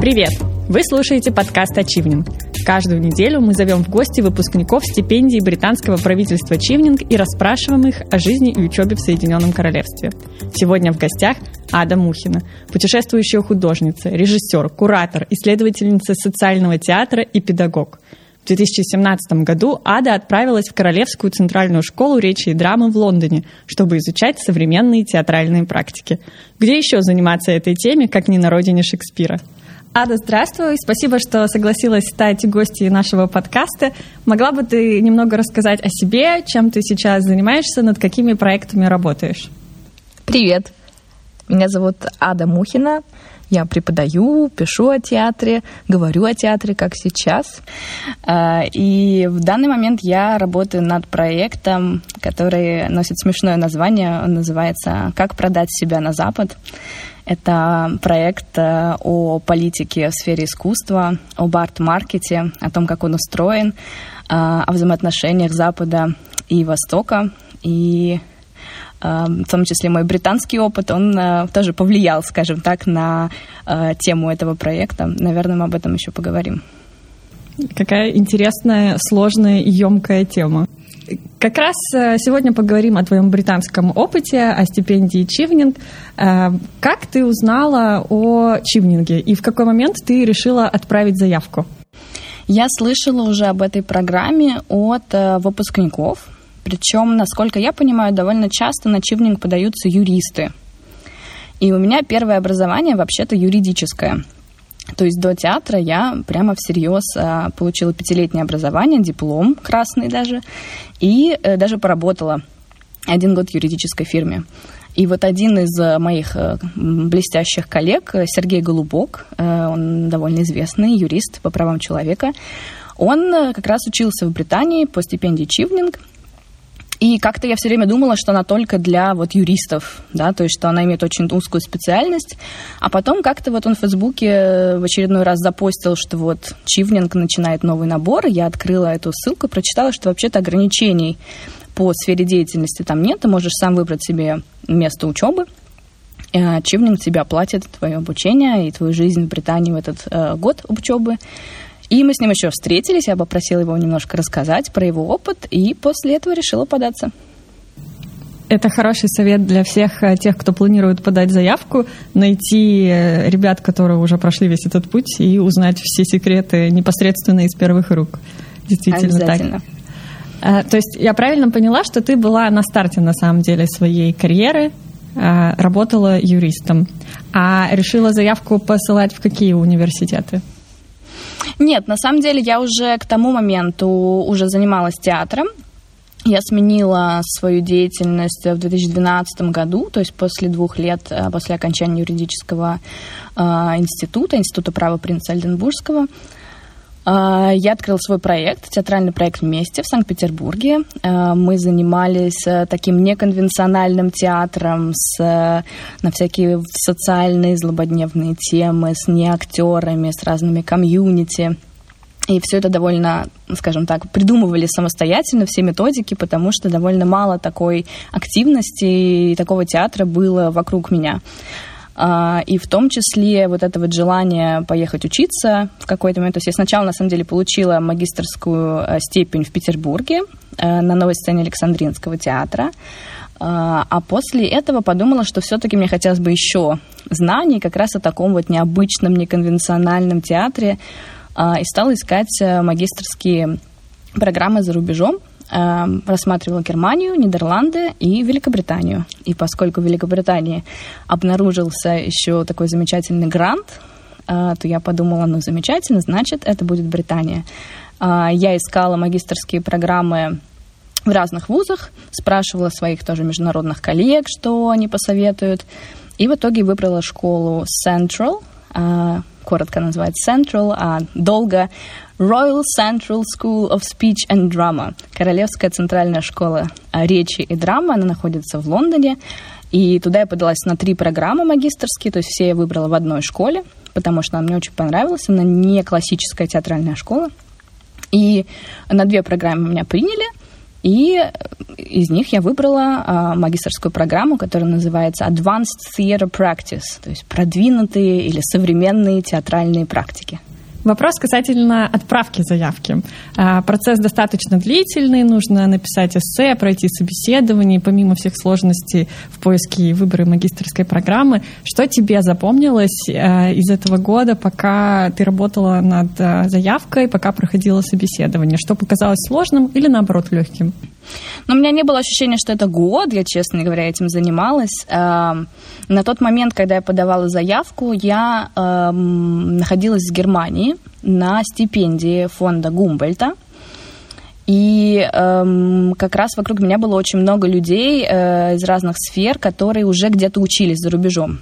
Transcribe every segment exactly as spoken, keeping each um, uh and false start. Привет! Вы слушаете подкаст о Chevening. Каждую неделю мы зовем в гости выпускников стипендий британского правительства Chevening и расспрашиваем их о жизни и учебе в Соединенном Королевстве. Сегодня в гостях Ада Мухина, путешествующая художница, режиссер, куратор, исследовательница социального театра и педагог. В две тысячи семнадцатом году Ада отправилась в Королевскую центральную школу речи и драмы в Лондоне, чтобы изучать современные театральные практики. Где еще заниматься этой теме, как не на родине Шекспира? Ада, здравствуй. Спасибо, что согласилась стать гостьей нашего подкаста. Могла бы ты немного рассказать о себе, чем ты сейчас занимаешься, над какими проектами работаешь? Привет. Меня зовут Ада Мухина. Я преподаю, пишу о театре, говорю о театре, как сейчас. И в данный момент я работаю над проектом, который носит смешное название. Он называется «Как продать себя на Запад». Это проект о политике в сфере искусства, об арт-маркете, о том, как он устроен, о взаимоотношениях Запада и Востока. И в том числе мой британский опыт, он тоже повлиял, скажем так, на тему этого проекта. Наверное, мы об этом еще поговорим. Какая интересная, сложная и емкая тема. Как раз сегодня поговорим о твоем британском опыте, о стипендии Chevening. Как ты узнала о Chevening и в какой момент ты решила отправить заявку? Я слышала уже об этой программе от выпускников. Причем, насколько я понимаю, довольно часто на Chevening подаются юристы. И у меня первое образование вообще-то юридическое. То есть до театра я прямо всерьез получила пятилетнее образование, диплом красный даже, и даже поработала один год в юридической фирме. И вот один из моих блестящих коллег, Сергей Голубок, он довольно известный юрист по правам человека, он как раз учился в Британии по стипендии Chevening. И как-то я все время думала, что она только для вот юристов, да, то есть что она имеет очень узкую специальность. А потом как-то вот он в Фейсбуке в очередной раз запостил, что вот Chevening начинает новый набор. Я открыла эту ссылку, прочитала, что вообще-то ограничений по сфере деятельности там нет. Ты можешь сам выбрать себе место учебы. Chevening тебе оплатит твое обучение и твою жизнь в Британии в этот э, год учебы. И мы с ним еще встретились, я попросила его немножко рассказать про его опыт, и после этого решила податься. Это хороший совет для всех тех, кто планирует подать заявку, найти ребят, которые уже прошли весь этот путь, и узнать все секреты непосредственно из первых рук. Действительно так. То есть я правильно поняла, что ты была на старте, на самом деле, своей карьеры, работала юристом, а решила заявку посылать в какие университеты? Нет, на самом деле я уже к тому моменту уже занималась театром. Я сменила свою деятельность в две тысячи двенадцатом году, то есть после двух лет после окончания юридического э, института, института права принца Ольденбургского. Э, я открыла свой проект, театральный проект «Вместе» в Санкт-Петербурге. Э, мы занимались таким неконвенциональным театром с, на всякие социальные злободневные темы, с неактерами, с разными комьюнити. И все это довольно, скажем так, придумывали самостоятельно, все методики, потому что довольно мало такой активности и такого театра было вокруг меня. И в том числе вот это вот желание поехать учиться в какой-то момент. То есть я сначала, на самом деле, получила магистерскую степень в Петербурге на новой сцене Александринского театра. А после этого подумала, что все-таки мне хотелось бы еще знаний как раз о таком вот необычном, неконвенциональном театре. И стала искать магистерские программы за рубежом. Рассматривала Германию, Нидерланды и Великобританию. И поскольку в Великобритании обнаружился еще такой замечательный грант, то я подумала, ну, замечательно, значит, это будет Британия. Я искала магистерские программы в разных вузах, спрашивала своих тоже международных коллег, что они посоветуют. И в итоге выбрала школу Central, коротко называется Central, а долго Royal Central School of Speech and Drama, Королевская центральная школа речи и драмы, она находится в Лондоне, и туда я подалась на три программы магистерские, то есть все я выбрала в одной школе, потому что она мне очень понравилась, она не классическая театральная школа, и на две программы меня приняли, И из них я выбрала магистерскую программу, которая называется Advanced Theater Practice, то есть продвинутые или современные театральные практики. Вопрос касательно отправки заявки. Процесс достаточно длительный, нужно написать эссе, пройти собеседование, помимо всех сложностей в поиске и выборе магистерской программы. Что тебе запомнилось из этого года, пока ты работала над заявкой, пока проходила собеседование? Что показалось сложным или, наоборот, легким? Но у меня не было ощущения, что это год, я, честно говоря, этим занималась. На тот момент, когда я подавала заявку, я находилась в Германии на стипендии фонда Гумбольдта. И эм, как раз вокруг меня было очень много людей э, из разных сфер, которые уже где-то учились за рубежом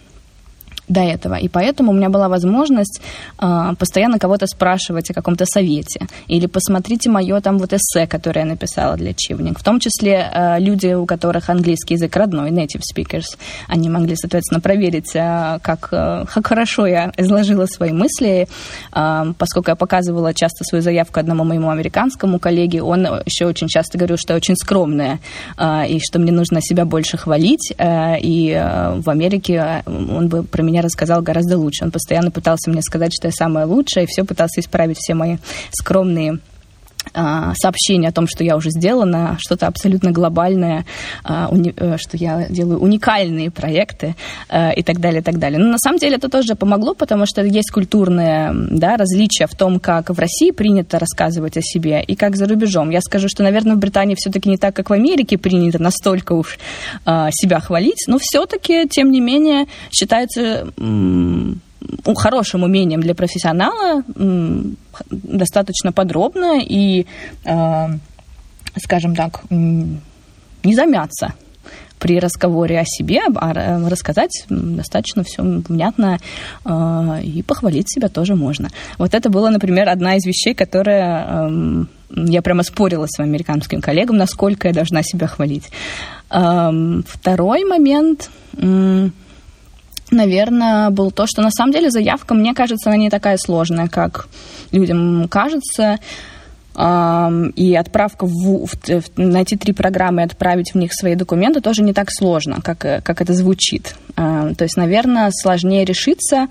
до этого. И поэтому у меня была возможность э, постоянно кого-то спрашивать о каком-то совете. Или посмотрите мое там вот эссе, которое я написала для Chevening. В том числе э, люди, у которых английский язык родной, native speakers, они могли, соответственно, проверить, э, как, э, как хорошо я изложила свои мысли. Э, поскольку я показывала часто свою заявку одному моему американскому коллеге, он еще очень часто говорил, что я очень скромная, э, и что мне нужно себя больше хвалить. Э, и э, в Америке он бы про меня рассказал гораздо лучше. Он постоянно пытался мне сказать, что я самая лучшая, и все пытался исправить все мои скромные а, сообщения о том, что я уже сделала, что-то абсолютно глобальное, а, уни, что я делаю уникальные проекты а, и так далее, и так далее. Но на самом деле это тоже помогло, потому что есть культурное, да, различие в том, как в России принято рассказывать о себе и как за рубежом. Я скажу, что, наверное, в Британии все-таки не так, как в Америке принято настолько уж а, себя хвалить, но все-таки, тем не менее, считается... М- хорошим умением для профессионала, достаточно подробно и, скажем так, не замяться при разговоре о себе, а рассказать достаточно все внятно и похвалить себя тоже можно. Вот это была, например, одна из вещей, которая я прямо спорила с своим американским коллегам, насколько я должна себя хвалить. Второй момент... Наверное, было то, что на самом деле заявка, мне кажется, она не такая сложная, как людям кажется. И отправка в, в, найти три программы и отправить в них свои документы тоже не так сложно, как, как это звучит. То есть, наверное, сложнее решиться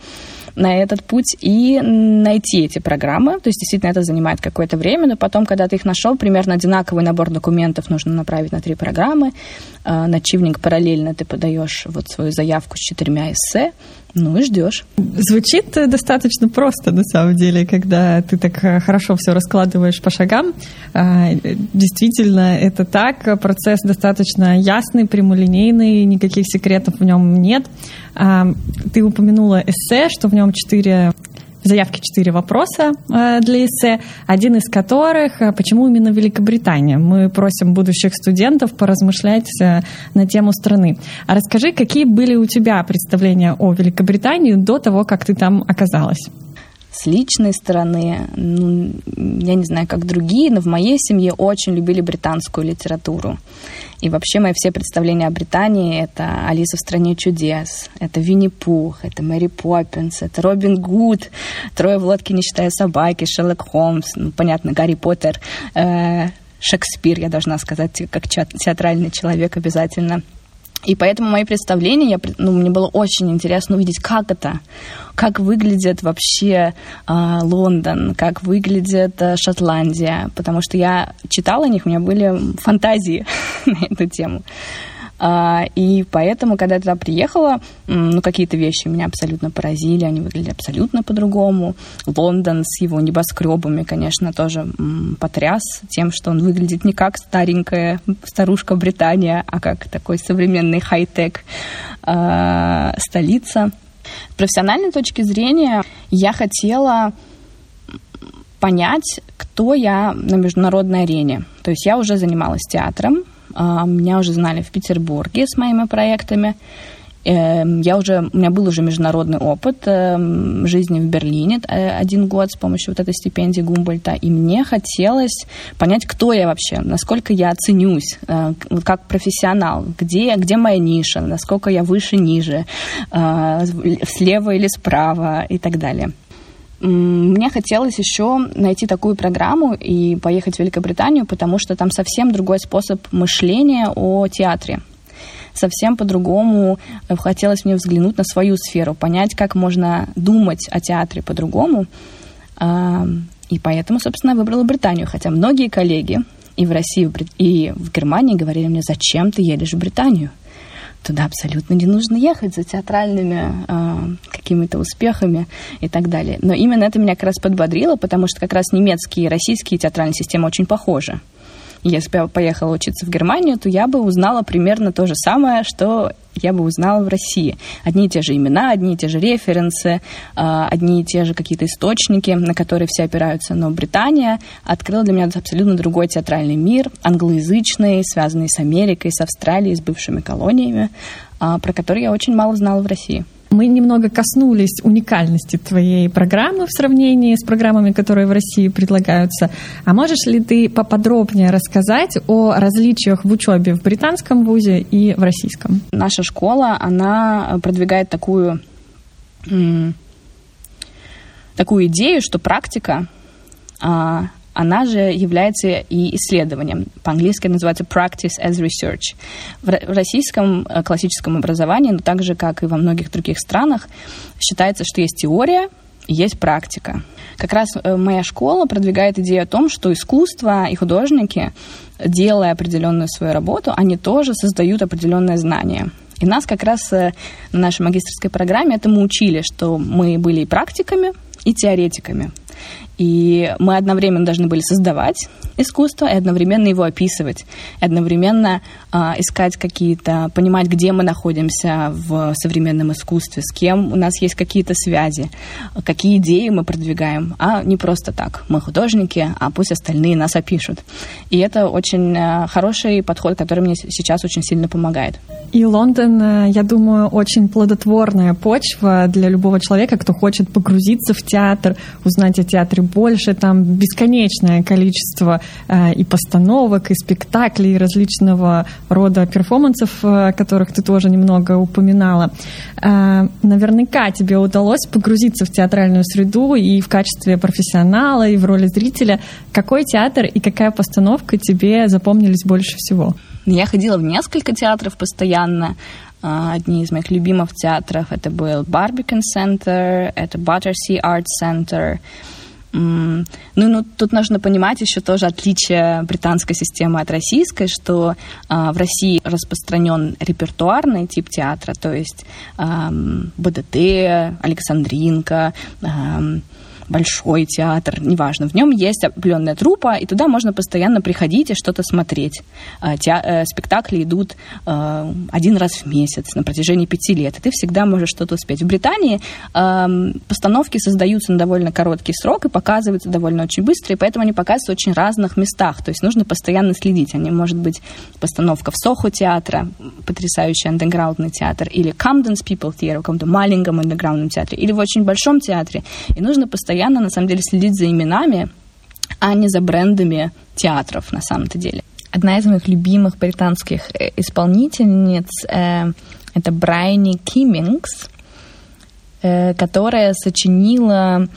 на этот путь и найти эти программы. То есть, действительно, это занимает какое-то время, но потом, когда ты их нашел, примерно одинаковый набор документов нужно направить на три программы. На Chevening параллельно ты подаешь вот свою заявку с четырьмя эссе, ну и ждешь. Звучит достаточно просто, на самом деле, когда ты так хорошо все раскладываешь по шагам. Действительно, это так. Процесс достаточно ясный, прямолинейный, никаких секретов в нем нет. Ты упомянула эссе, что в нем четыре... В заявке четыре вопроса для эссе, один из которых – почему именно Великобритания? Мы просим будущих студентов поразмышлять на тему страны. А расскажи, какие были у тебя представления о Великобритании до того, как ты там оказалась? С личной стороны, ну, я не знаю, как другие, но в моей семье очень любили британскую литературу. И вообще мои все представления о Британии — это «Алиса в стране чудес», это «Винни-Пух», это «Мэри Поппинс», это «Робин Гуд», «Трое в лодке, не считая собаки», «Шерлок Холмс», ну, понятно, «Гарри Поттер», э, «Шекспир», я должна сказать, как театральный человек обязательно. И поэтому мои представления, я, ну, мне было очень интересно увидеть, как это, как выглядит вообще э, Лондон, как выглядит э, Шотландия, потому что я читала о них, у меня были фантазии на эту тему. Э, и поэтому, когда я туда приехала, ну, какие-то вещи меня абсолютно поразили, они выглядели абсолютно по-другому. Лондон с его небоскребами, конечно, тоже м, потряс тем, что он выглядит не как старенькая старушка Британия, а как такой современный хай-тек э, столица. С профессиональной точки зрения я хотела понять, кто я на международной арене. То есть я уже занималась театром, меня уже знали в Петербурге с моими проектами, я уже, у меня был уже международный опыт жизни в Берлине один год с помощью вот этой стипендии Гумбольдта, и мне хотелось понять, кто я вообще, насколько я ценюсь как профессионал, где, где моя ниша, насколько я выше, ниже, слева или справа и так далее. Мне хотелось еще найти такую программу и поехать в Великобританию, потому что там совсем другой способ мышления о театре. Совсем по-другому хотелось мне взглянуть на свою сферу, понять, как можно думать о театре по-другому. И поэтому, собственно, выбрала Британию. Хотя многие коллеги и в России, и в Германии говорили мне: зачем ты едешь в Британию? Туда абсолютно не нужно ехать за театральными э, какими-то успехами и так далее. Но именно это меня как раз подбодрило, потому что как раз немецкие и российские театральные системы очень похожи. Если бы я поехала учиться в Германию, то я бы узнала примерно то же самое, что я бы узнала в России. Одни и те же имена, одни и те же референсы, одни и те же какие-то источники, на которые все опираются. Но Британия открыла для меня абсолютно другой театральный мир, англоязычный, связанный с Америкой, с Австралией, с бывшими колониями, про который я очень мало знала в России. Мы немного коснулись уникальности твоей программы в сравнении с программами, которые в России предлагаются. А можешь ли ты поподробнее рассказать о различиях в учебе в британском вузе и в российском? Наша школа, она продвигает такую, такую идею, что практика, она же является и исследованием. По-английски называется practice as research. В российском классическом образовании, но так же, как и во многих других странах, считается, что есть теория и есть практика. Как раз моя школа продвигает идею о том, что искусство и художники, делая определенную свою работу, они тоже создают определенное знание. И нас как раз на нашей магистерской программе этому учили, что мы были и практиками, и теоретиками. И мы одновременно должны были создавать искусство и одновременно его описывать, и одновременно э, искать какие-то, понимать, где мы находимся в современном искусстве, с кем у нас есть какие-то связи, какие идеи мы продвигаем, а не просто так. Мы художники, а пусть остальные нас опишут. И это очень э, хороший подход, который мне сейчас очень сильно помогает. И Лондон, я думаю, очень плодотворная почва для любого человека, кто хочет погрузиться в театр, узнать о театре больше. Там бесконечное количество э, и постановок, и спектаклей, и различного рода перформансов, о э, которых ты тоже немного упоминала. Э, наверняка тебе удалось погрузиться в театральную среду и в качестве профессионала, и в роли зрителя. Какой театр и какая постановка тебе запомнились больше всего? Я ходила в несколько театров постоянно. Одни из моих любимых театров — это был Barbican Center, это Battersea Arts Center. Ну, ну, тут нужно понимать еще тоже отличие британской системы от российской, что э, в России распространен репертуарный тип театра, то есть э, БДТ, Александринка, э, Большой театр, неважно. В нем есть определенная труппа, и туда можно постоянно приходить и что-то смотреть. Те, спектакли идут э, один раз в месяц на протяжении пяти лет, и ты всегда можешь что-то успеть. В Британии э, постановки создаются на довольно короткий срок и показываются довольно очень быстро, и поэтому они показываются в очень разных местах, то есть нужно постоянно следить. Они, может быть, постановка в Сохо театра, потрясающий андеграундный театр, или Camden People's Theatre, в каком-то маленьком андеграундном театре, или в очень большом театре, и нужно постоянно постоянно, на самом деле, следить за именами, а не за брендами театров, на самом-то деле. Одна из моих любимых британских исполнительниц э, — это Брайони Киммингс, э, которая сочинила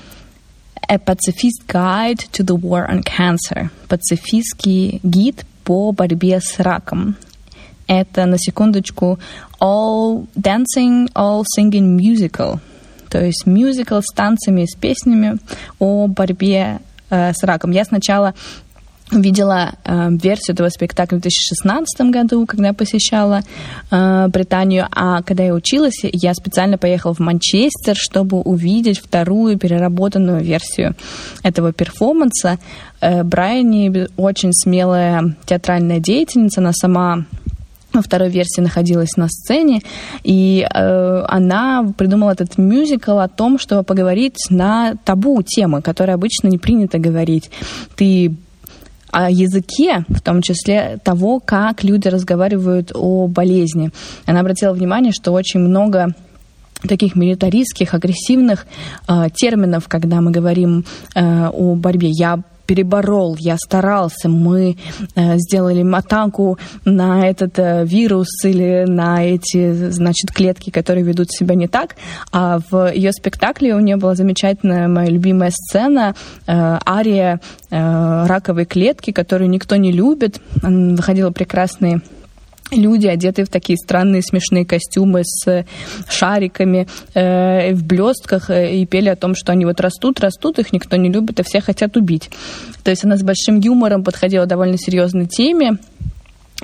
A Pacifist Guide to the War on Cancer, пацифистский гид по борьбе с раком. Это, на секундочку, All Dancing, All Singing Musical, то есть мюзикл с танцами и с песнями о борьбе э, с раком. Я сначала видела э, версию этого спектакля в две тысячи шестнадцатом году, когда посещала э, Британию, а когда я училась, я специально поехала в Манчестер, чтобы увидеть вторую переработанную версию этого перформанса. Э, Брайони очень смелая театральная деятельница, она сама... во второй версии находилась на сцене, и э, она придумала этот мюзикл о том, чтобы поговорить на табу темы, которые обычно не принято говорить. Ты о языке, в том числе того, как люди разговаривают о болезни. Она обратила внимание, что очень много таких милитаристских, агрессивных э, терминов, когда мы говорим э, о борьбе. Я переборол, я старался, мы сделали матанку на этот вирус или на эти, значит, клетки, которые ведут себя не так. А в ее спектакле у нее была замечательная моя любимая сцена, ария раковой клетки, которую никто не любит. Выходила прекрасные люди, одетые в такие странные смешные костюмы с шариками э, в блестках, э, и пели о том, что они вот растут, растут, их никто не любит, и все хотят убить. То есть она с большим юмором подходила к довольно серьезной теме.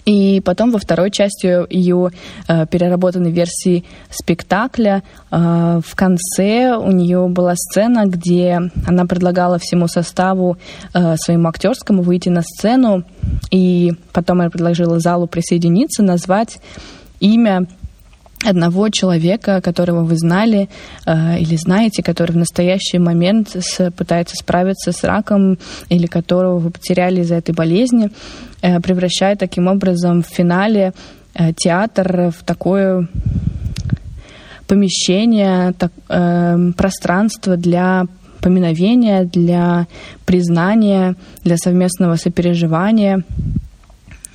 И потом во второй части ее э, переработанной версии спектакля э, в конце у нее была сцена, где она предлагала всему составу э, своему актерскому выйти на сцену, и потом она предложила залу присоединиться, назвать имя одного человека, которого вы знали э, или знаете, который в настоящий момент с, пытается справиться с раком или которого вы потеряли из-за этой болезни, э, превращая таким образом в финале э, театр в такое помещение, так, э, пространство для поминовения, для признания, для совместного сопереживания.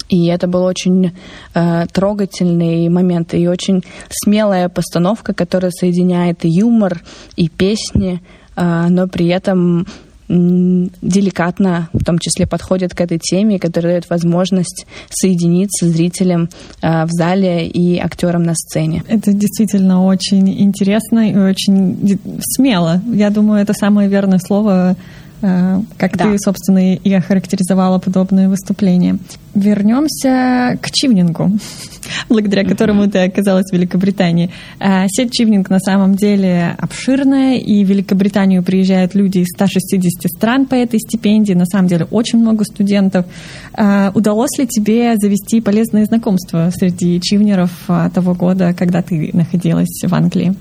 И это был очень э, трогательный момент и очень смелая постановка, которая соединяет и юмор, и песни, э, но при этом м- деликатно, в том числе, подходит к этой теме, которая дает возможность соединиться зрителям э, в зале и актерам на сцене. Это действительно очень интересно и очень смело. Я думаю, это самое верное слово, как да. ты, собственно, и охарактеризовала подобные выступления. Вернемся к Чивнингу, благодаря которому ты оказалась в Великобритании. Сеть Чивнинг на самом деле обширная, и в Великобританию приезжают люди из ста шестидесяти стран по этой стипендии. На самом деле очень много студентов. Удалось ли тебе завести полезные знакомства среди чивнеров того года, когда ты находилась в Англии?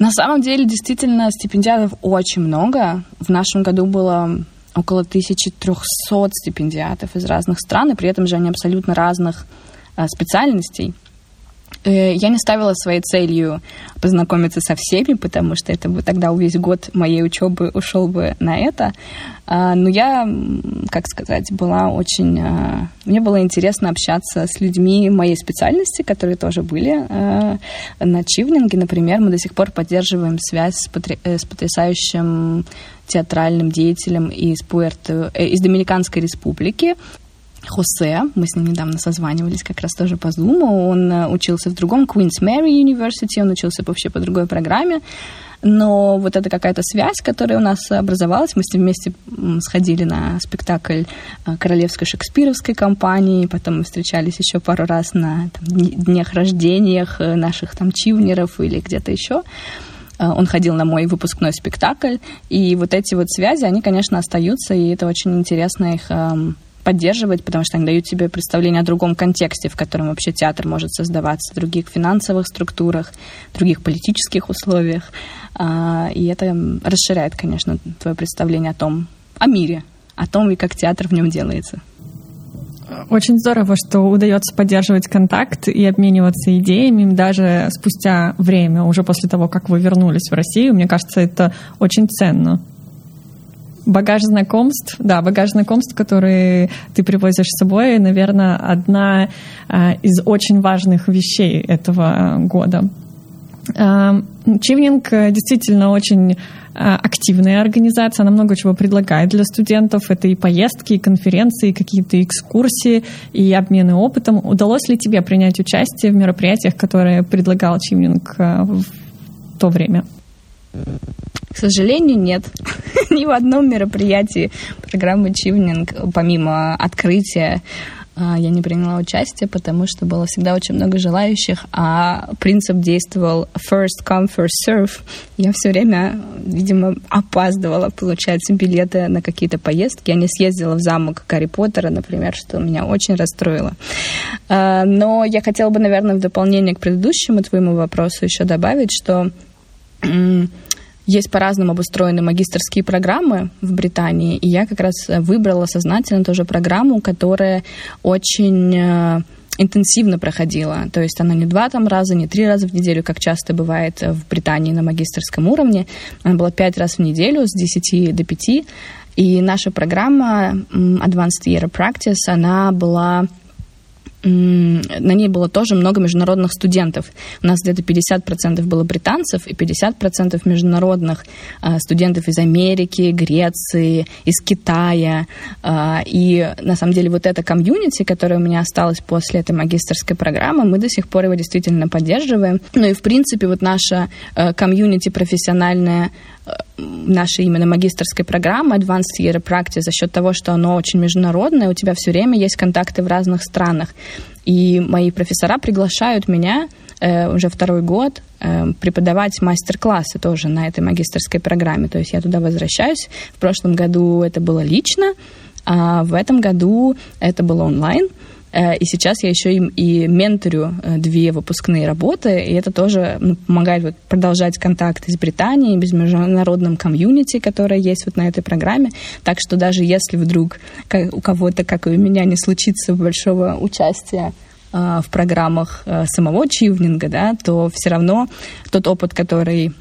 На самом деле, действительно, стипендиатов очень много. В нашем году было около тысяча триста стипендиатов из разных стран, и при этом же они абсолютно разных а, специальностей. Я не ставила своей целью познакомиться со всеми, потому что это бы тогда весь год моей учебы ушел бы на это. Но я, как сказать, была очень... Мне было интересно общаться с людьми моей специальности, которые тоже были на Чивнинге. Например, мы до сих пор поддерживаем связь с, потр... с потрясающим театральным деятелем из, Пуэрто... из Доминиканской республики. Хосе, мы с ним недавно созванивались как раз тоже по Зуму, он учился в другом, Queen's Mary University, он учился вообще по другой программе, но вот это какая-то связь, которая у нас образовалась, мы с ним вместе сходили на спектакль королевской шекспировской компании, потом мы встречались еще пару раз на там, днях рождениях наших там чивнеров или где-то еще. Он ходил на мой выпускной спектакль, и вот эти вот связи, они, конечно, остаются, и это очень интересно их поддерживать, потому что они дают тебе представление о другом контексте, в котором вообще театр может создаваться, в других финансовых структурах, других политических условиях. И это расширяет, конечно, твое представление о том, о мире, о том, и как театр в нем делается. Очень здорово, что удается поддерживать контакт и обмениваться идеями даже спустя время, уже после того, как вы вернулись в Россию. Мне кажется, это очень ценно. Багаж знакомств, да, багаж знакомств, которые ты привозишь с собой, наверное, одна из очень важных вещей этого года. Чивнинг действительно очень активная организация, она много чего предлагает для студентов. Это и поездки, и конференции, и какие-то экскурсии, и обмены опытом. Удалось ли тебе принять участие в мероприятиях, которые предлагал Чивнинг в то время? К сожалению, нет. Ни в одном мероприятии программы Чивнинг, помимо открытия, я не приняла участие, потому что было всегда очень много желающих, а принцип действовал first come, first serve. Я все время, видимо, опаздывала, получается, билеты на какие-то поездки. Я не съездила в замок Гарри Поттера, например, что меня очень расстроило. Но я хотела бы, наверное, в дополнение к предыдущему твоему вопросу еще добавить, что есть по-разному обустроены магистерские программы в Британии, и я как раз выбрала сознательно тоже программу, которая очень интенсивно проходила. То есть она не два там раза, не три раза в неделю, как часто бывает в Британии на магистерском уровне. Она была пять раз в неделю с десяти до пяти. И наша программа Advanced Theater Practice, она была... на ней было тоже много международных студентов. У нас где-то пятьдесят процентов было британцев и пятьдесят процентов международных студентов из Америки, Греции, из Китая. И, на самом деле, вот эта комьюнити, которая у меня осталась после этой магистерской программы, мы до сих пор его действительно поддерживаем. Ну и, в принципе, вот наша комьюнити профессиональная, нашей именно магистерской программы Advanced Theater Practice, за счет того, что оно очень международное, у тебя все время есть контакты в разных странах. И мои профессора приглашают меня э, уже второй год э, преподавать мастер-классы тоже на этой магистерской программе. То есть я туда возвращаюсь. В прошлом году это было лично, а в этом году это было онлайн. И сейчас я еще им и менторю две выпускные работы, и это тоже помогает вот продолжать контакты с Британией, с международным комьюнити, которое есть вот на этой программе. Так что даже если вдруг у кого-то, как и у меня, не случится большого участия в программах самого Chevening, да, то все равно тот опыт, который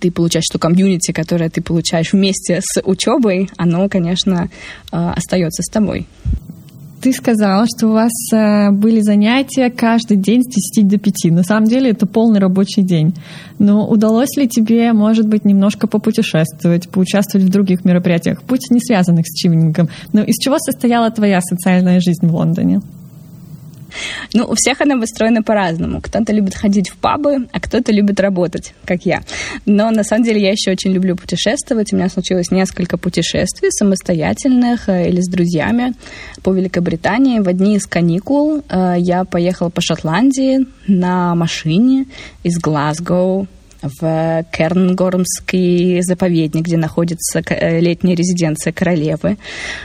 ты получаешь, что комьюнити, которое ты получаешь вместе с учебой, оно, конечно, остается с тобой. Ты сказала, что у вас были занятия каждый день с десяти до пяти. На самом деле это полный рабочий день. Но удалось ли тебе, может быть, немножко попутешествовать, поучаствовать в других мероприятиях, пусть не связанных с Чивнингом? Но из чего состояла твоя социальная жизнь в Лондоне? Ну, у всех она выстроена по-разному. Кто-то любит ходить в пабы, а кто-то любит работать, как я. Но, на самом деле, я еще очень люблю путешествовать. У меня случилось несколько путешествий самостоятельных или с друзьями по Великобритании. В одни из каникул я поехала по Шотландии на машине из Глазго в Кернгормский заповедник, где находится летняя резиденция королевы.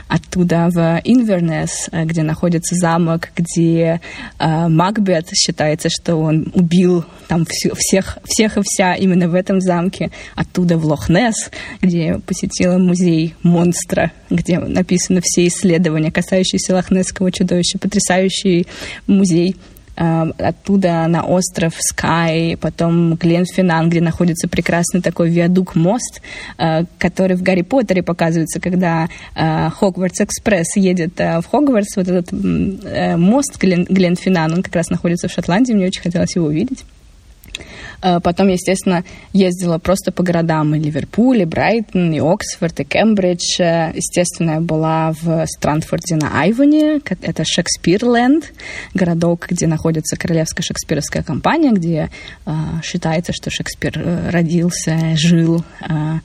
Оттуда в Инвернес, где находится замок, где э, Макбет, считается, что он убил там всю, всех, всех и вся именно в этом замке. Оттуда в Лох-Несс, где посетила музей монстра, где написаны все исследования, касающиеся лохнесского чудовища. Потрясающий музей. Оттуда на остров Скай, потом Гленфинан, где находится прекрасный такой виадук-мост, который в Гарри Поттере показывается, когда Хогвартс-экспресс едет в Хогвартс. Вот этот мост Глен, Гленфинан, он как раз находится в Шотландии, мне очень хотелось его увидеть. Потом, естественно, ездила просто по городам. И Ливерпуль, и Брайтон, и Оксфорд, и Кембридж. Естественно, я была в Странфорде на Айвоне. Это Шекспирленд, городок, где находится Королевская шекспировская компания, где э, считается, что Шекспир родился, жил. Э,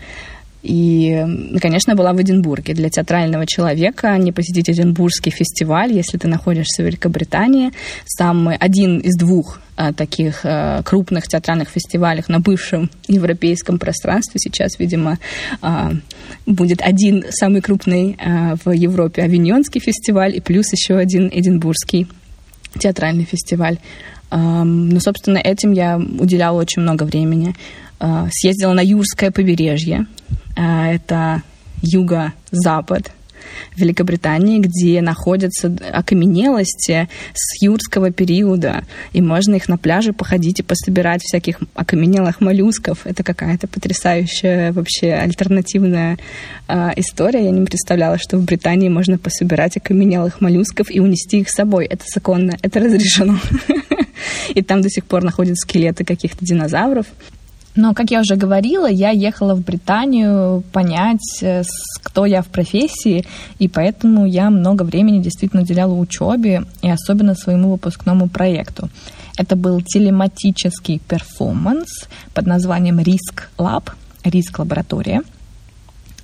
и, конечно, я была в Эдинбурге. Для театрального человека не посетить Эдинбургский фестиваль, если ты находишься в Великобритании. Самый, один из двух таких крупных театральных фестивалях на бывшем европейском пространстве. Сейчас, видимо, будет один самый крупный в Европе Авиньонский фестиваль и плюс еще один Эдинбургский театральный фестиваль. Ну, собственно, этим я уделяла очень много времени. Съездила на Юрское побережье. Это юго-запад Великобритании, где находятся окаменелости с юрского периода, и можно их на пляже походить и пособирать всяких окаменелых моллюсков. Это какая-то потрясающая вообще альтернативная э, история. Я не представляла, что в Британии можно пособирать окаменелых моллюсков и унести их с собой. Это законно, это разрешено. И там до сих пор находятся скелеты каких-то динозавров. Но, как я уже говорила, я ехала в Британию понять, кто я в профессии, и поэтому я много времени действительно уделяла учебе и особенно своему выпускному проекту. Это был телематический перформанс под названием Risk Lab, Risk лаборатория.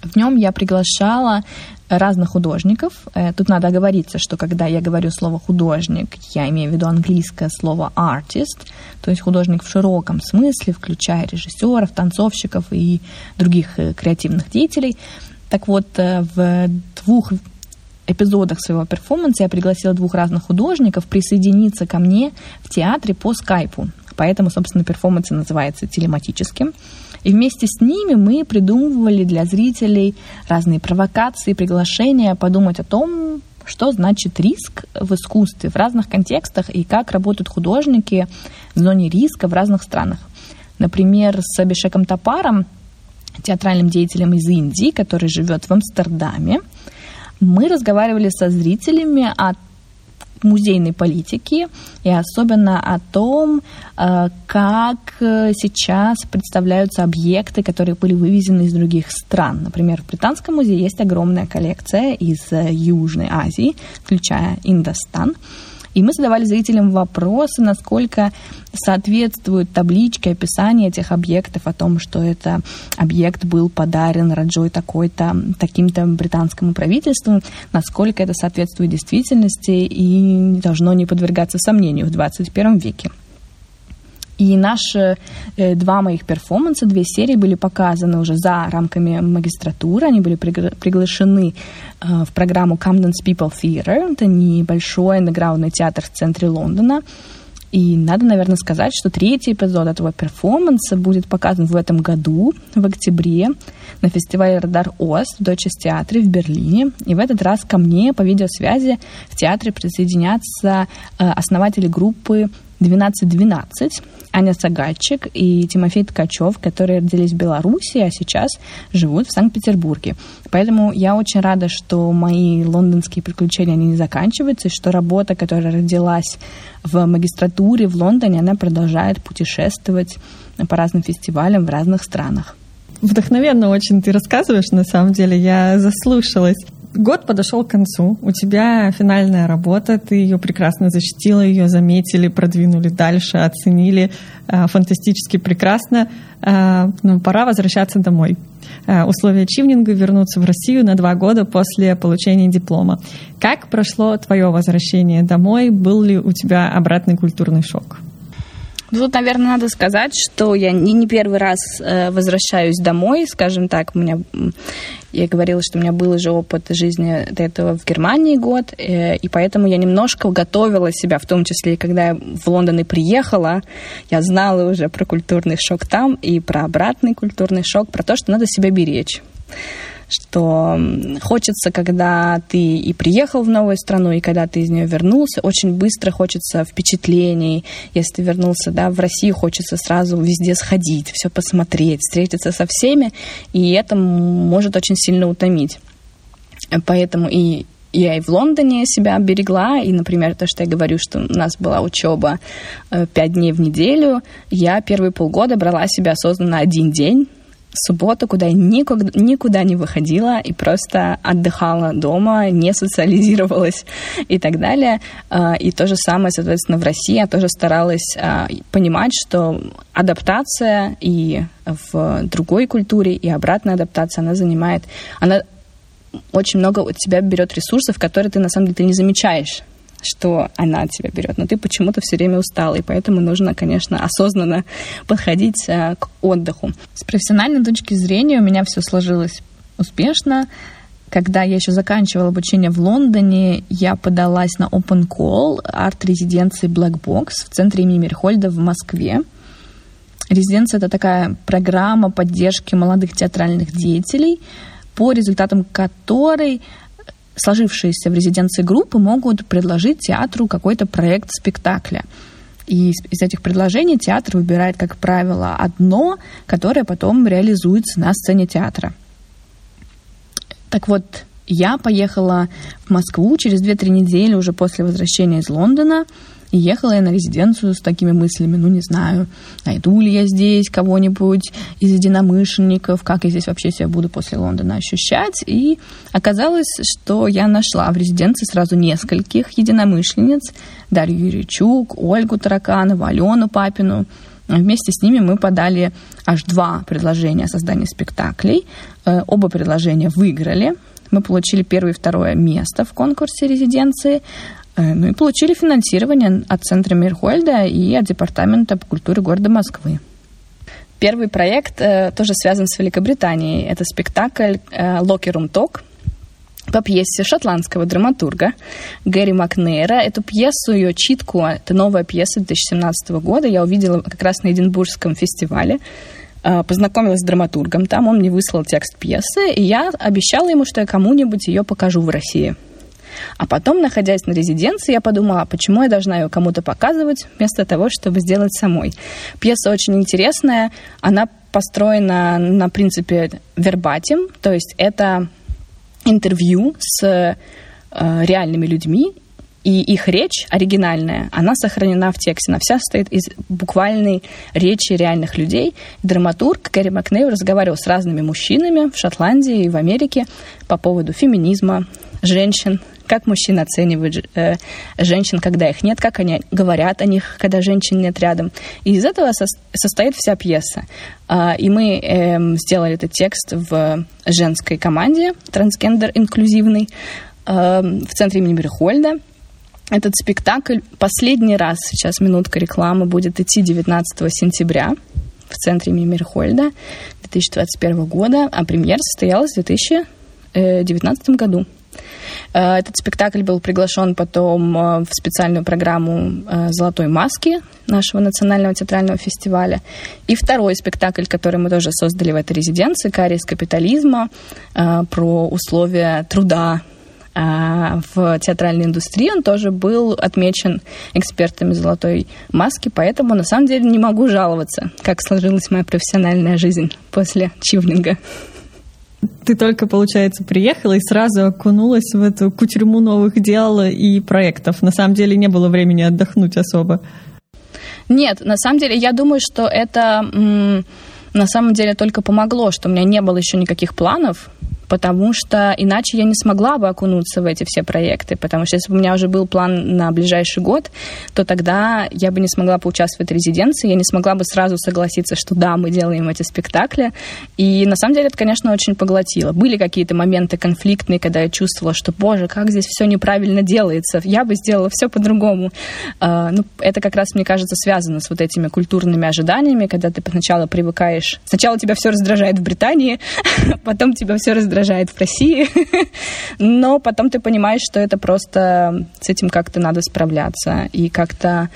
В нем я приглашала разных художников. Тут надо оговориться, что когда я говорю слово «художник», я имею в виду английское слово «artist», то есть художник в широком смысле, включая режиссеров, танцовщиков и других креативных деятелей. Так вот, в двух эпизодах своего перформанса я пригласила двух разных художников присоединиться ко мне в театре по скайпу. Поэтому, собственно, перформанс называется телематическим. И вместе с ними мы придумывали для зрителей разные провокации, приглашения подумать о том, что значит риск в искусстве в разных контекстах и как работают художники в зоне риска в разных странах. Например, с Абишеком Топаром театральным деятелем из Индии, который живет в Амстердаме. Мы разговаривали со зрителями о музейной политики и особенно о том, как сейчас представляются объекты, которые были вывезены из других стран. Например, в Британском музее есть огромная коллекция из Южной Азии, включая Индостан. И мы задавали зрителям вопросы, насколько соответствуют таблички, описания этих объектов о том, что это объект был подарен Раджой такой-то, таким-то британскому правительству, насколько это соответствует действительности и должно не подвергаться сомнению в двадцать первом веке. И наши э, два моих перформанса, две серии были показаны уже за рамками магистратуры. Они были пригла- приглашены э, в программу Camden People's Theatre. Это небольшой андеграундный театр в центре Лондона. И надо, наверное, сказать, что третий эпизод этого перформанса будет показан в этом году, в октябре, на фестивале «Радар ОС» в Дойче-театре в Берлине. И в этот раз ко мне по видеосвязи в театре присоединятся э, основатели группы двенадцать двенадцать, Аня Сагальчик и Тимофей Ткачев, которые родились в Беларуси, а сейчас живут в Санкт-Петербурге. Поэтому я очень рада, что мои лондонские приключения, они не заканчиваются, и что работа, которая родилась в магистратуре в Лондоне, она продолжает путешествовать по разным фестивалям в разных странах. Вдохновенно очень ты рассказываешь, на самом деле, я заслушалась. Год подошел к концу, у тебя финальная работа, ты ее прекрасно защитила, ее заметили, продвинули дальше, оценили, фантастически прекрасно. Но пора возвращаться домой. Условия чивнинга — вернуться в Россию на два года после получения диплома. Как прошло твое возвращение домой? Был ли у тебя обратный культурный шок? Тут, наверное, надо сказать, что я не, не первый раз э, возвращаюсь домой, скажем так. У меня, я говорила, что у меня был уже опыт жизни до этого в Германии год, э, и поэтому я немножко готовила себя, в том числе, когда я в Лондон и приехала, я знала уже про культурный шок там и про обратный культурный шок, про то, что надо себя беречь. Что хочется, когда ты и приехал в новую страну, и когда ты из нее вернулся, очень быстро хочется впечатлений. Если ты вернулся, да, в Россию, хочется сразу везде сходить, все посмотреть, встретиться со всеми, и это может очень сильно утомить. Поэтому и я и в Лондоне себя берегла, и, например, то, что я говорю, что у нас была учеба пять дней в неделю, я первые полгода брала себя осознанно один день, субботу, куда я никуда, никуда не выходила и просто отдыхала дома, не социализировалась и так далее. И то же самое, соответственно, в России я тоже старалась понимать, что адаптация и в другой культуре, и обратная адаптация, она занимает, она очень много от тебя берет ресурсов, которые ты на самом деле ты не замечаешь, что она от тебя берет, но ты почему-то все время устала, и поэтому нужно, конечно, осознанно подходить а, к отдыху. С профессиональной точки зрения у меня все сложилось успешно. Когда я еще заканчивала обучение в Лондоне, я подалась на Open Call арт-резиденции Black Box в Центре имени Мейерхольда в Москве. Резиденция — это такая программа поддержки молодых театральных деятелей, по результатам которой сложившиеся в резиденции группы могут предложить театру какой-то проект спектакля. И из этих предложений театр выбирает, как правило, одно, которое потом реализуется на сцене театра. Так вот, я поехала в Москву через две-три недели уже после возвращения из Лондона, и ехала я на резиденцию с такими мыслями, ну, не знаю, найду ли я здесь кого-нибудь из единомышленников, как я здесь вообще себя буду после Лондона ощущать. И оказалось, что я нашла в резиденции сразу нескольких единомышленниц: Дарью Юричук, Ольгу Тараканову, Алену Папину. Вместе с ними мы подали аж два предложения о создании спектаклей. Оба предложения выиграли. Мы получили первое и второе место в конкурсе резиденции. Ну и получили финансирование от Центра Мейерхольда и от Департамента по культуре города Москвы. Первый проект э, тоже связан с Великобританией. Это спектакль э, «Locker Room Talk» по пьесе шотландского драматурга Гэри Макнейра. Эту пьесу, ее читку, это новая пьеса две тысячи семнадцатого года, я увидела как раз на Эдинбургском фестивале. Познакомилась с драматургом там, он мне выслал текст пьесы, и я обещала ему, что я кому-нибудь ее покажу в России. А потом, находясь на резиденции, я подумала, почему я должна ее кому-то показывать, вместо того, чтобы сделать самой. Пьеса очень интересная, она построена на принципе вербатим, то есть это интервью с реальными людьми, и их речь оригинальная, она сохранена в тексте. Она вся состоит из буквальной речи реальных людей. Драматург Гэри Макнейл разговаривал с разными мужчинами в Шотландии и в Америке по поводу феминизма, женщин, как мужчины оценивают э, женщин, когда их нет, как они говорят о них, когда женщин нет рядом. И из этого со- состоит вся пьеса. Э, и мы э, сделали этот текст в женской команде, трансгендер-инклюзивной, э, в Центре имени Мейерхольда. Этот спектакль последний раз, сейчас минутка рекламы, будет идти девятнадцатого сентября в Центре имени Мейерхольда две тысячи двадцать первого года, а премьера состоялась в две тысячи девятнадцатом году. Этот спектакль был приглашен потом в специальную программу «Золотой маски» нашего национального театрального фестиваля. И второй спектакль, который мы тоже создали в этой резиденции, «Кария из капитализма», про условия труда в театральной индустрии, он тоже был отмечен экспертами «Золотой маски», поэтому, на самом деле, не могу жаловаться, как сложилась моя профессиональная жизнь после Чивнинга. Ты только, получается, приехала и сразу окунулась в эту кутерьму новых дел и проектов. На самом деле, не было времени отдохнуть особо. Нет, на самом деле, я думаю, что это м- на самом деле только помогло, что у меня не было еще никаких планов, потому что иначе я не смогла бы окунуться в эти все проекты, потому что если бы у меня уже был план на ближайший год, то тогда я бы не смогла поучаствовать в резиденции, я не смогла бы сразу согласиться, что да, мы делаем эти спектакли. И на самом деле это, конечно, очень поглотило. Были какие-то моменты конфликтные, когда я чувствовала, что, боже, как здесь все неправильно делается, я бы сделала все по-другому. Ну, это как раз, мне кажется, связано с вот этими культурными ожиданиями, когда ты сначала привыкаешь... Сначала тебя все раздражает в Британии, потом тебя все раздражает в России, но потом ты понимаешь, что это просто с этим как-то надо справляться и как-то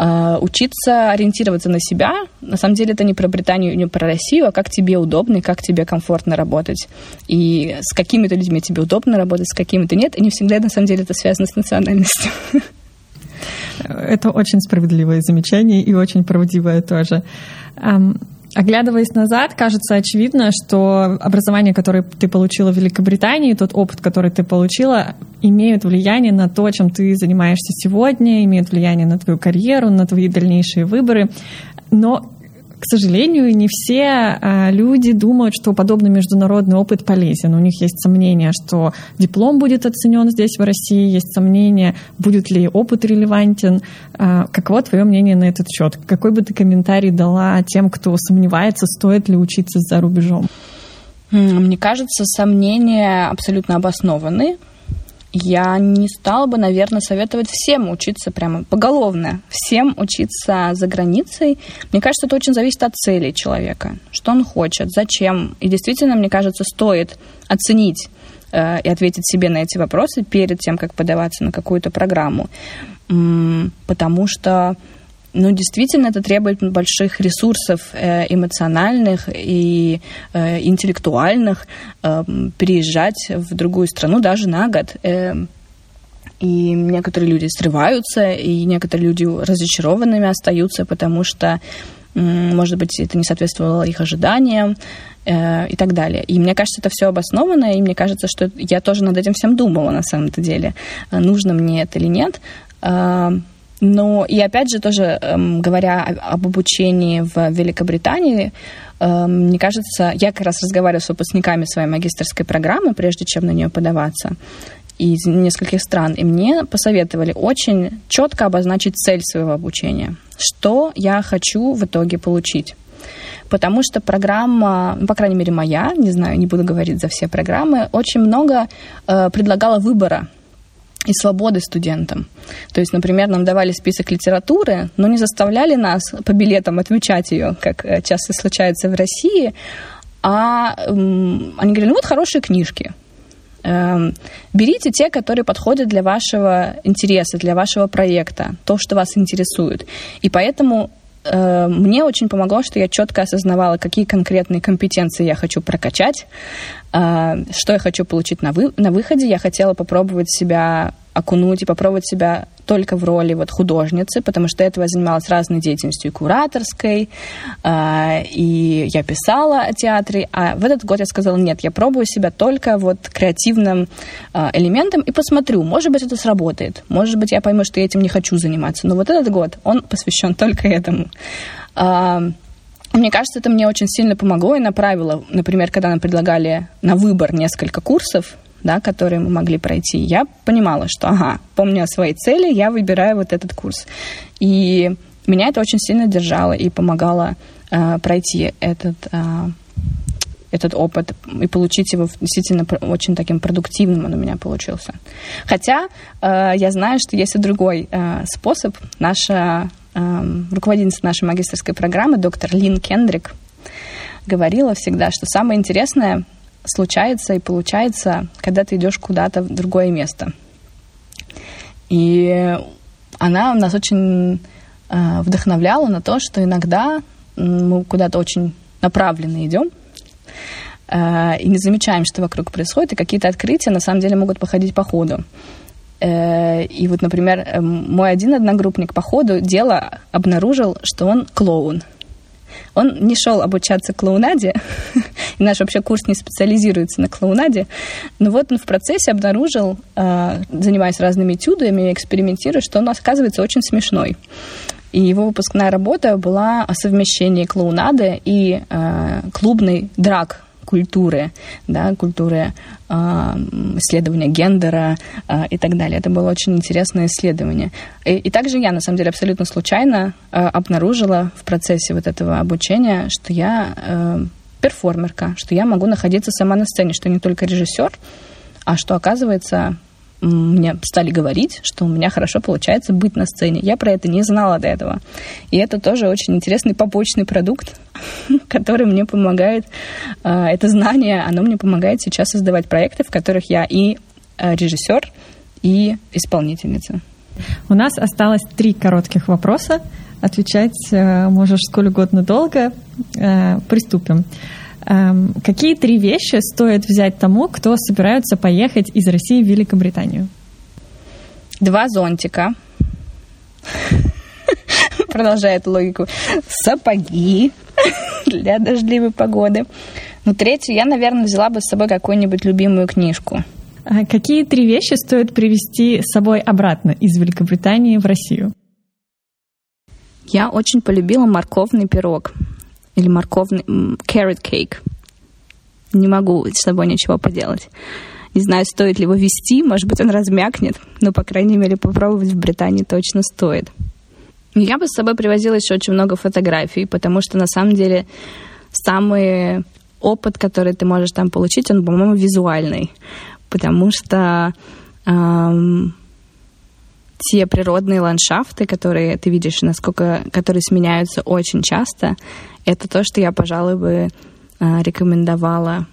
э, учиться ориентироваться на себя. На самом деле это не про Британию, не про Россию, а как тебе удобно и как тебе комфортно работать. И с какими-то людьми тебе удобно работать, с какими-то нет. И не всегда, на самом деле, это связано с национальностью. Это очень справедливое замечание и очень правдивое тоже. Оглядываясь назад, кажется очевидно, что образование, которое ты получила в Великобритании, тот опыт, который ты получила, имеют влияние на то, чем ты занимаешься сегодня, имеют влияние на твою карьеру, на твои дальнейшие выборы. Но, к сожалению, не все люди думают, что подобный международный опыт полезен. У них есть сомнения, что диплом будет оценен здесь, в России, есть сомнения, будет ли опыт релевантен. Каково твое мнение на этот счет? Какой бы ты комментарий дала тем, кто сомневается, стоит ли учиться за рубежом? Мне кажется, сомнения абсолютно обоснованы. Я не стала бы, наверное, советовать всем учиться прямо поголовно, всем учиться за границей. Мне кажется, это очень зависит от целей человека, что он хочет, зачем. И действительно, мне кажется, стоит оценить э, и ответить себе на эти вопросы перед тем, как подаваться на какую-то программу. М-м, потому что, ну, действительно, это требует больших ресурсов э, эмоциональных и э, интеллектуальных э, переезжать в другую страну даже на год. Э, и некоторые люди срываются, и некоторые люди разочарованными остаются, потому что, э, может быть, это не соответствовало их ожиданиям э, и так далее. И мне кажется, это все обоснованно, и мне кажется, что я тоже над этим всем думала на самом-то деле, нужно мне это или нет. Э, Но и опять же тоже, эм, говоря об обучении в Великобритании, эм, мне кажется, я как раз разговариваю с выпускниками своей магистерской программы, прежде чем на нее подаваться, из нескольких стран, и мне посоветовали очень четко обозначить цель своего обучения, что я хочу в итоге получить. Потому что программа, ну, по крайней мере, моя, не знаю, не буду говорить за все программы, очень много э, предлагала выбора и свободы студентам. То есть, например, нам давали список литературы, но не заставляли нас по билетам отмечать ее, как часто случается в России, а они говорили, ну вот хорошие книжки. Берите те, которые подходят для вашего интереса, для вашего проекта, то, что вас интересует. И поэтому мне очень помогло, что я четко осознавала, какие конкретные компетенции я хочу прокачать, что я хочу получить на выходе. Я хотела попробовать себя окунуть и попробовать себя только в роли вот художницы, потому что до этого я занималась разной деятельностью, и кураторской, и я писала о театре. А в этот год я сказала, нет, я пробую себя только вот креативным элементом и посмотрю, может быть, это сработает, может быть, я пойму, что я этим не хочу заниматься. Но вот этот год, он посвящен только этому. Мне кажется, это мне очень сильно помогло и направило. Например, когда нам предлагали на выбор несколько курсов, да, которые мы могли пройти, я понимала, что, ага, помню о своей цели, я выбираю вот этот курс. И меня это очень сильно держало и помогало э, пройти этот, э, этот опыт и получить его действительно очень таким продуктивным, он у меня получился. Хотя э, я знаю, что есть и другой э, способ. Наша э, руководительница нашей магистерской программы, доктор Лин Кендрик, говорила всегда, что самое интересное случается и получается, когда ты идешь куда-то в другое место. И она нас очень э, вдохновляла на то, что иногда мы куда-то очень направленно идем э, и не замечаем, что вокруг происходит, и какие-то открытия на самом деле могут походить по ходу. Э, и вот, например, мой один одногруппник по ходу дела обнаружил, что он клоун. Он не шел обучаться клоунаде, и наш вообще курс не специализируется на клоунаде, но вот он в процессе обнаружил, занимаясь разными этюдами, экспериментируя, что он, оказывается, очень смешной. И его выпускная работа была о совмещении клоунады и клубной драк культуры, да, культуры исследования гендера и так далее. Это было очень интересное исследование. И, и также я, на самом деле, абсолютно случайно обнаружила в процессе вот этого обучения, что я э, перформерка, что я могу находиться сама на сцене, что не только режиссер, а что, оказывается, мне стали говорить, что у меня хорошо получается быть на сцене. Я про это не знала до этого. И это тоже очень интересный побочный продукт, который мне помогает, это знание, оно мне помогает сейчас создавать проекты, в которых я и режиссер, и исполнительница. У нас осталось три коротких вопроса. Отвечать можешь сколь угодно долго. Приступим. Какие три вещи стоит взять тому, кто собирается поехать из России в Великобританию? Два зонтика. Продолжает логику. Сапоги для дождливой погоды. Ну, третью я, наверное, взяла бы с собой какую-нибудь любимую книжку. Какие три вещи стоит привезти с собой обратно из Великобритании в Россию? Я очень полюбила морковный пирог. Или морковный carrot cake. Не могу с собой ничего поделать. Не знаю, стоит ли его везти, может быть, он размякнет, но, по крайней мере, попробовать в Британии точно стоит. Я бы с собой привозила еще очень много фотографий, потому что, на самом деле, самый опыт, который ты можешь там получить, он, по-моему, визуальный, потому что эм, те природные ландшафты, которые ты видишь, насколько, которые сменяются очень часто, это то, что я, пожалуй, бы рекомендовала.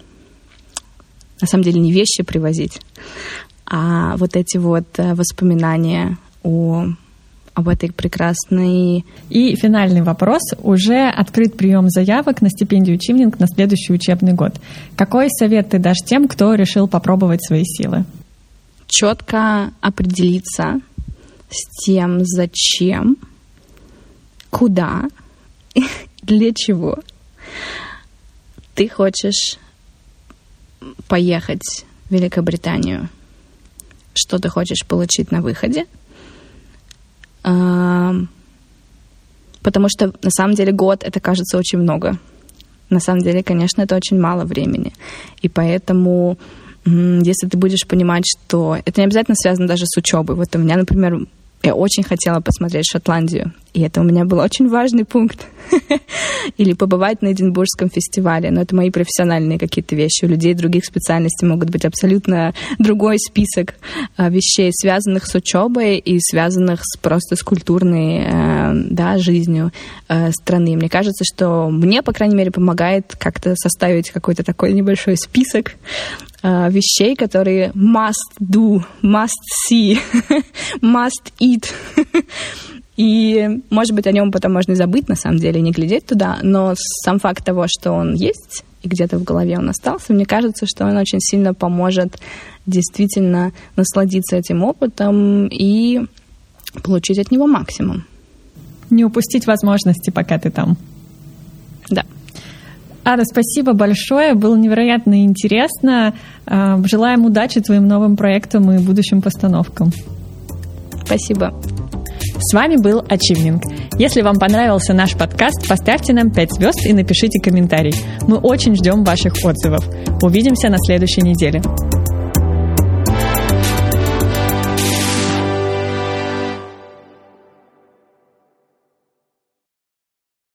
На самом деле не вещи привозить, а вот эти вот воспоминания о, об этой прекрасной... И финальный вопрос. Уже открыт прием заявок на стипендию Чимнинг на следующий учебный год. Какой совет ты дашь тем, кто решил попробовать свои силы? Четко определиться с тем, зачем, куда... Для чего ты хочешь поехать в Великобританию? Что ты хочешь получить на выходе? Потому что, на самом деле, год — это, кажется, очень много. На самом деле, конечно, это очень мало времени. И поэтому, если ты будешь понимать, что... Это не обязательно связано даже с учебой. Вот у меня, например... Я очень хотела посмотреть Шотландию, и это у меня был очень важный пункт. Или побывать на Эдинбургском фестивале, но это мои профессиональные какие-то вещи. У людей других специальностей могут быть абсолютно другой список вещей, связанных с учебой и связанных с, просто с культурной, да, жизнью страны. Мне кажется, что мне, по крайней мере, помогает как-то составить какой-то такой небольшой список вещей, которые must do, must see, must eat. И, может быть, о нем потом можно и забыть, на самом деле, не глядеть туда, но сам факт того, что он есть, и где-то в голове он остался, мне кажется, что он очень сильно поможет действительно насладиться этим опытом и получить от него максимум. Не упустить возможности, пока ты там. Да. Ада, спасибо большое. Было невероятно интересно. Желаем удачи твоим новым проектам и будущим постановкам. Спасибо. С вами был Achieving. Если вам понравился наш подкаст, поставьте нам пять звезд и напишите комментарий. Мы очень ждем ваших отзывов. Увидимся на следующей неделе.